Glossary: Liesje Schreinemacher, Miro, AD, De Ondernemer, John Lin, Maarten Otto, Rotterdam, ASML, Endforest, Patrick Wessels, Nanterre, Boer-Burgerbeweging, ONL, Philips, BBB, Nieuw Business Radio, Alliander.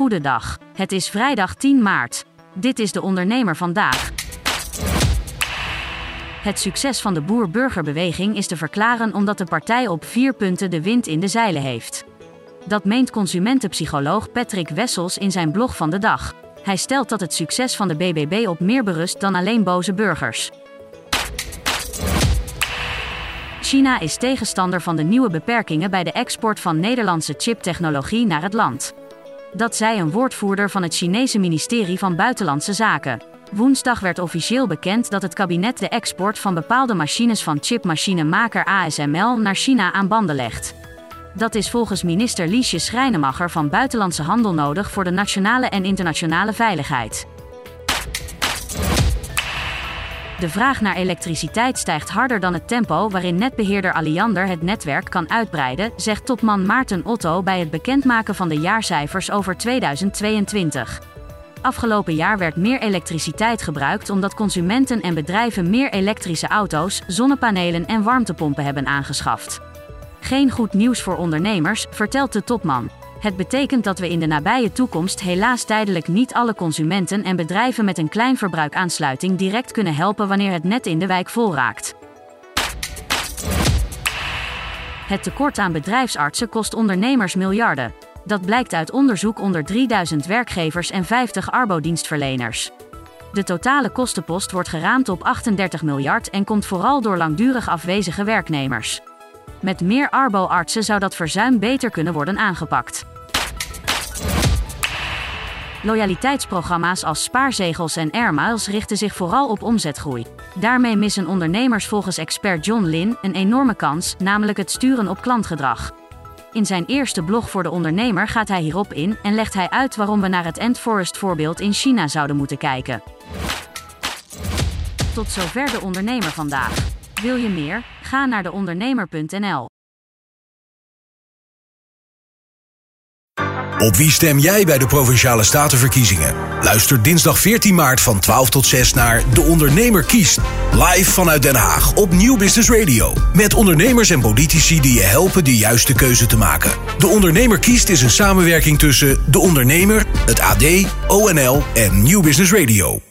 Goedendag. Het is vrijdag 10 maart. Dit is De Ondernemer vandaag. Het succes van de Boer-Burgerbeweging is te verklaren omdat de partij op 4 punten de wind in de zeilen heeft. Dat meent consumentenpsycholoog Patrick Wessels in zijn blog van de dag. Hij stelt dat het succes van de BBB op meer berust dan alleen boze burgers. China is tegenstander van de nieuwe beperkingen bij de export van Nederlandse chiptechnologie naar het land. Dat zei een woordvoerder van het Chinese ministerie van Buitenlandse Zaken. Woensdag werd officieel bekend dat het kabinet de export van bepaalde machines van chipmachinemaker ASML naar China aan banden legt. Dat is volgens minister Liesje Schreinemacher van Buitenlandse Handel nodig voor de nationale en internationale veiligheid. De vraag naar elektriciteit stijgt harder dan het tempo waarin netbeheerder Alliander het netwerk kan uitbreiden, zegt topman Maarten Otto bij het bekendmaken van de jaarcijfers over 2022. Afgelopen jaar werd meer elektriciteit gebruikt omdat consumenten en bedrijven meer elektrische auto's, zonnepanelen en warmtepompen hebben aangeschaft. Geen goed nieuws voor ondernemers, vertelt de topman. Het betekent dat we in de nabije toekomst helaas tijdelijk niet alle consumenten en bedrijven met een klein verbruik aansluiting direct kunnen helpen wanneer het net in de wijk vol raakt. Het tekort aan bedrijfsartsen kost ondernemers miljarden. Dat blijkt uit onderzoek onder 3000 werkgevers en 50 arbodienstverleners. De totale kostenpost wordt geraamd op 38 miljard en komt vooral door langdurig afwezige werknemers. Met meer arbo-artsen zou dat verzuim beter kunnen worden aangepakt. Loyaliteitsprogramma's als spaarzegels en airmiles richten zich vooral op omzetgroei. Daarmee missen ondernemers volgens expert John Lin een enorme kans, namelijk het sturen op klantgedrag. In zijn eerste blog voor De Ondernemer gaat hij hierop in en legt hij uit waarom we naar het Endforest voorbeeld in China zouden moeten kijken. Tot zover De Ondernemer vandaag. Wil je meer? Ga naar deondernemer.nl. Op wie stem jij bij de Provinciale Statenverkiezingen? Luister dinsdag 14 maart van 12 tot 6 naar De Ondernemer kiest. Live vanuit Den Haag op Nieuw Business Radio. Met ondernemers en politici die je helpen de juiste keuze te maken. De Ondernemer kiest is een samenwerking tussen De Ondernemer, het AD, ONL en Nieuw Business Radio.